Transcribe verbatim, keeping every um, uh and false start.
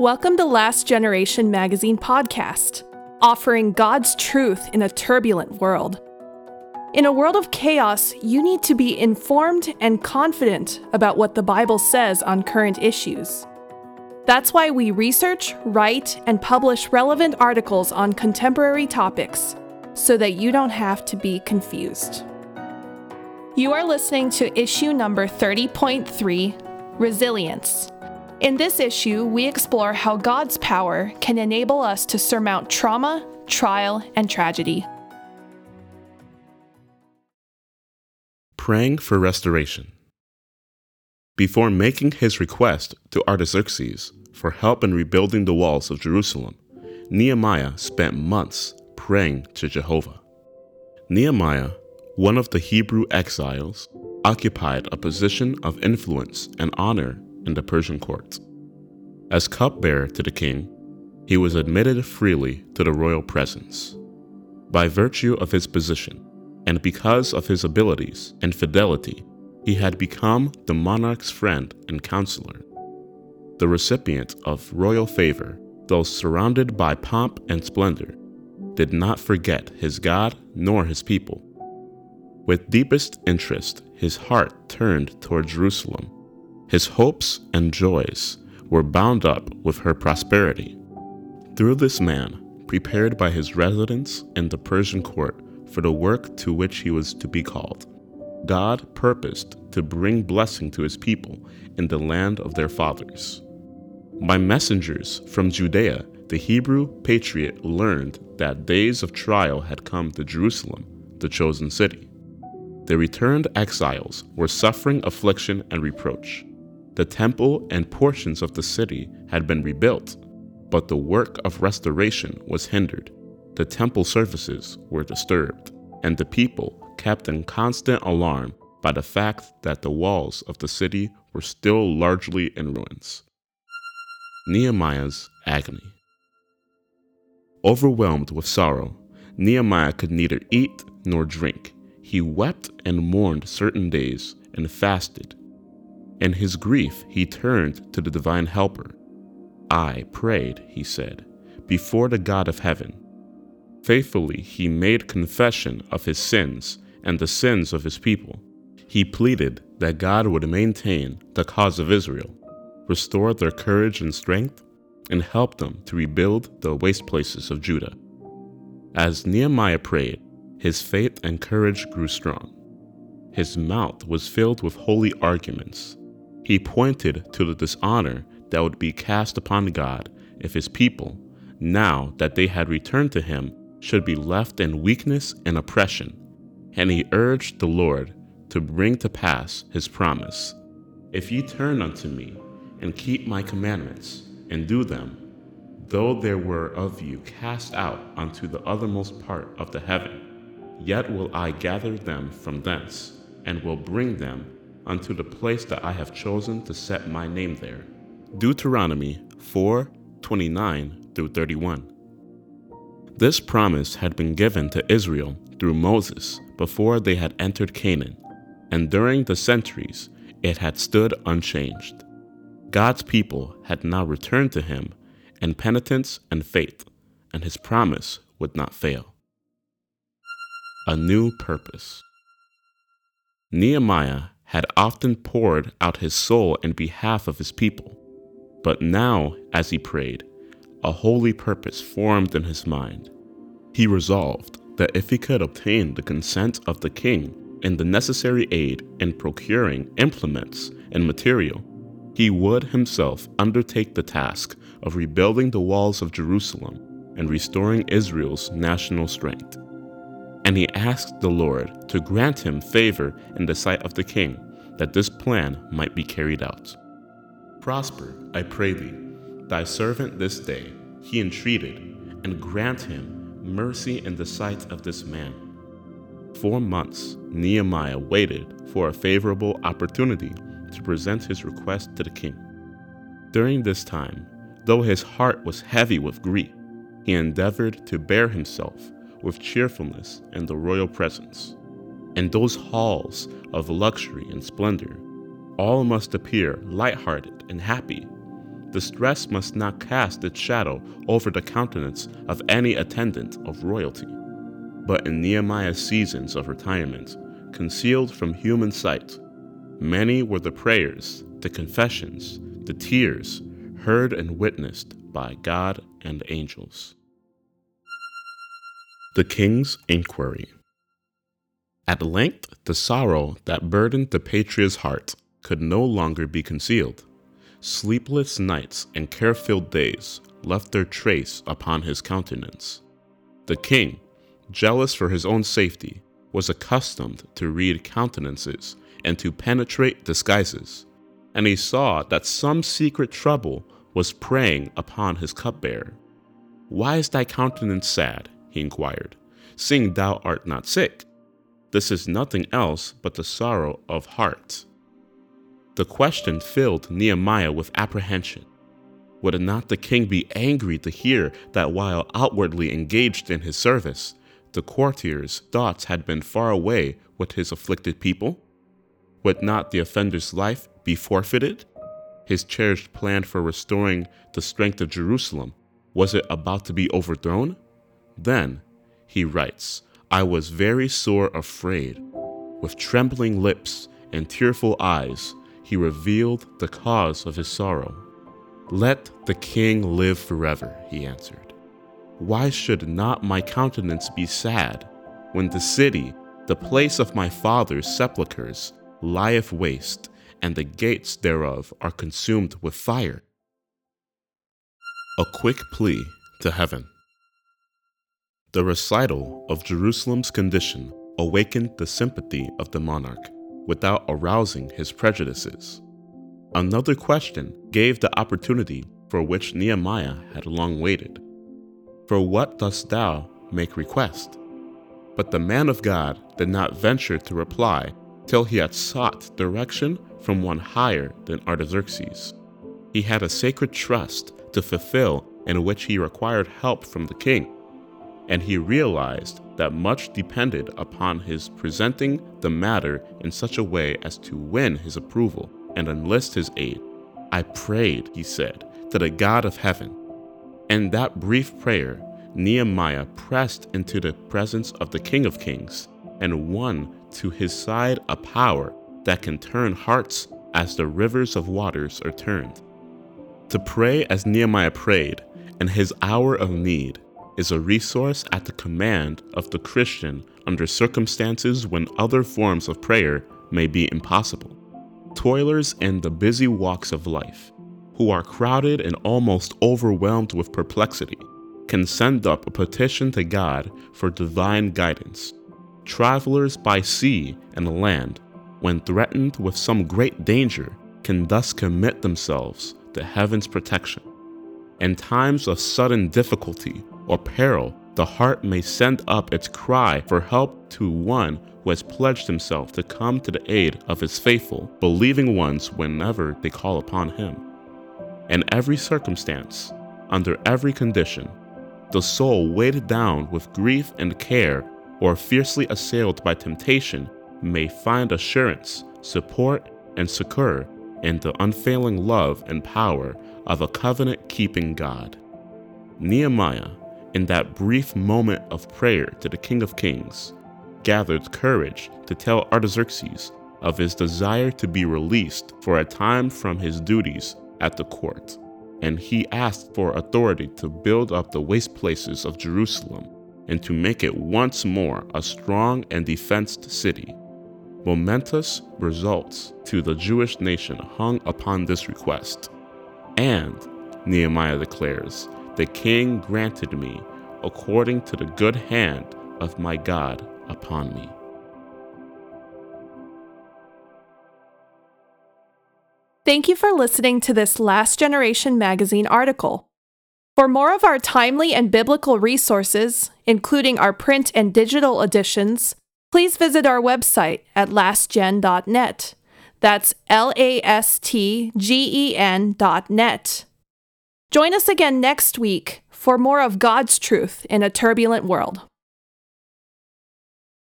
Welcome to Last Generation Magazine podcast, offering God's truth in a turbulent world. In a world of chaos, you need to be informed and confident about what the Bible says on current issues. That's why we research, write, and publish relevant articles on contemporary topics, so that you don't have to be confused. You are listening to issue number thirty point three, Resilience. In this issue, we explore how God's power can enable us to surmount trauma, trial, and tragedy. Praying for restoration. Before making his request to Artaxerxes for help in rebuilding the walls of Jerusalem, Nehemiah spent months praying to Jehovah. Nehemiah, one of the Hebrew exiles, occupied a position of influence and honor in the Persian court. As cupbearer to the king, he was admitted freely to the royal presence. By virtue of his position, and because of his abilities and fidelity, he had become the monarch's friend and counselor. The recipient of royal favor, though surrounded by pomp and splendor, did not forget his God nor his people. With deepest interest, his heart turned toward Jerusalem. His hopes and joys were bound up with her prosperity. Through this man, prepared by his residence in the Persian court for the work to which he was to be called, God purposed to bring blessing to his people in the land of their fathers. By messengers from Judea, the Hebrew patriot learned that days of trial had come to Jerusalem, the chosen city. The returned exiles were suffering affliction and reproach. The temple and portions of the city had been rebuilt, but the work of restoration was hindered. The temple services were disturbed, and the people kept in constant alarm by the fact that the walls of the city were still largely in ruins. Nehemiah's agony. Overwhelmed with sorrow, Nehemiah could neither eat nor drink. He wept and mourned certain days and fasted. In his grief, he turned to the divine helper. "I prayed," he said, "before the God of heaven." Faithfully, he made confession of his sins and the sins of his people. He pleaded that God would maintain the cause of Israel, restore their courage and strength, and help them to rebuild the waste places of Judah. As Nehemiah prayed, his faith and courage grew strong. His mouth was filled with holy arguments. He pointed to the dishonor that would be cast upon God if his people, now that they had returned to him, should be left in weakness and oppression, and he urged the Lord to bring to pass his promise. "If ye turn unto me, and keep my commandments, and do them, though there were of you cast out unto the othermost part of the heaven, yet will I gather them from thence, and will bring them unto the place that I have chosen to set my name there." Deuteronomy four twenty-nine. through thirty-one. This promise had been given to Israel through Moses before they had entered Canaan, and during the centuries it had stood unchanged. God's people had now returned to him in penitence and faith, and his promise would not fail. A new purpose. Nehemiah had often poured out his soul in behalf of his people, but now, as he prayed, a holy purpose formed in his mind. He resolved that if he could obtain the consent of the king and the necessary aid in procuring implements and material, he would himself undertake the task of rebuilding the walls of Jerusalem and restoring Israel's national strength. And he asked the Lord to grant him favor in the sight of the king, that this plan might be carried out. "Prosper, I pray thee, thy servant this day," he entreated, "and grant him mercy in the sight of this man." For months, Nehemiah waited for a favorable opportunity to present his request to the king. During this time, though his heart was heavy with grief, he endeavored to bear himself with cheerfulness in the royal presence. In those halls of luxury and splendor, all must appear lighthearted and happy. distress must not cast its shadow over the countenance of any attendant of royalty. But in Nehemiah's seasons of retirement, concealed from human sight, many were the prayers, the confessions, the tears heard and witnessed by God and angels. The King's Inquiry. At length, the sorrow that burdened the patriarch's heart could no longer be concealed. Sleepless nights and care-filled days left their trace upon his countenance. The king, jealous for his own safety, was accustomed to read countenances and to penetrate disguises, and he saw that some secret trouble was preying upon his cupbearer. "Why is thy countenance sad?" he inquired, "seeing thou art not sick?" This is nothing else but the sorrow of heart. The question filled Nehemiah with apprehension. Would not the king be angry to hear that while outwardly engaged in his service, the courtier's thoughts had been far away with his afflicted people? Would not the offender's life be forfeited? His cherished plan for restoring the strength of Jerusalem, was it about to be overthrown? Then, he writes, I was very sore afraid. With trembling lips and tearful eyes, he revealed the cause of his sorrow. Let the king live forever, he answered. Why should not my countenance be sad, when the city, the place of my father's sepulchres, lieth waste, and the gates thereof are consumed with fire? A quick plea to heaven. The recital of Jerusalem's condition awakened the sympathy of the monarch without arousing his prejudices. Another question gave the opportunity for which Nehemiah had long waited. For what dost thou make request? But the man of God did not venture to reply till he had sought direction from one higher than Artaxerxes. He had a sacred trust to fulfill in which he required help from the king, and he realized that much depended upon his presenting the matter in such a way as to win his approval and enlist his aid. I prayed, he said, to the God of heaven. In that brief prayer, Nehemiah pressed into the presence of the King of Kings and won to his side a power that can turn hearts as the rivers of waters are turned. To pray as Nehemiah prayed in his hour of need is a resource at the command of the Christian under circumstances when other forms of prayer may be impossible. Toilers in the busy walks of life, who are crowded and almost overwhelmed with perplexity, can send up a petition to God for divine guidance. Travelers by sea and land, when threatened with some great danger, can thus commit themselves to heaven's protection. In times of sudden difficulty or peril, the heart may send up its cry for help to one who has pledged himself to come to the aid of his faithful, believing ones whenever they call upon him. In every circumstance, under every condition, the soul weighed down with grief and care or fiercely assailed by temptation may find assurance, support, and succor in the unfailing love and power of a covenant-keeping God. Nehemiah, in that brief moment of prayer to the King of Kings, gathered courage to tell Artaxerxes of his desire to be released for a time from his duties at the court, and he asked for authority to build up the waste places of Jerusalem and to make it once more a strong and defensed city. Momentous results to the Jewish nation hung upon this request. And, Nehemiah declares, the king granted me according to the good hand of my God upon me. Thank you for listening to this Last Generation Magazine article. For more of our timely and biblical resources, including our print and digital editions, please visit our website at lastgen dot net. That's L-A-S-T-G-E-N dot net. Join us again next week for more of God's truth in a turbulent world.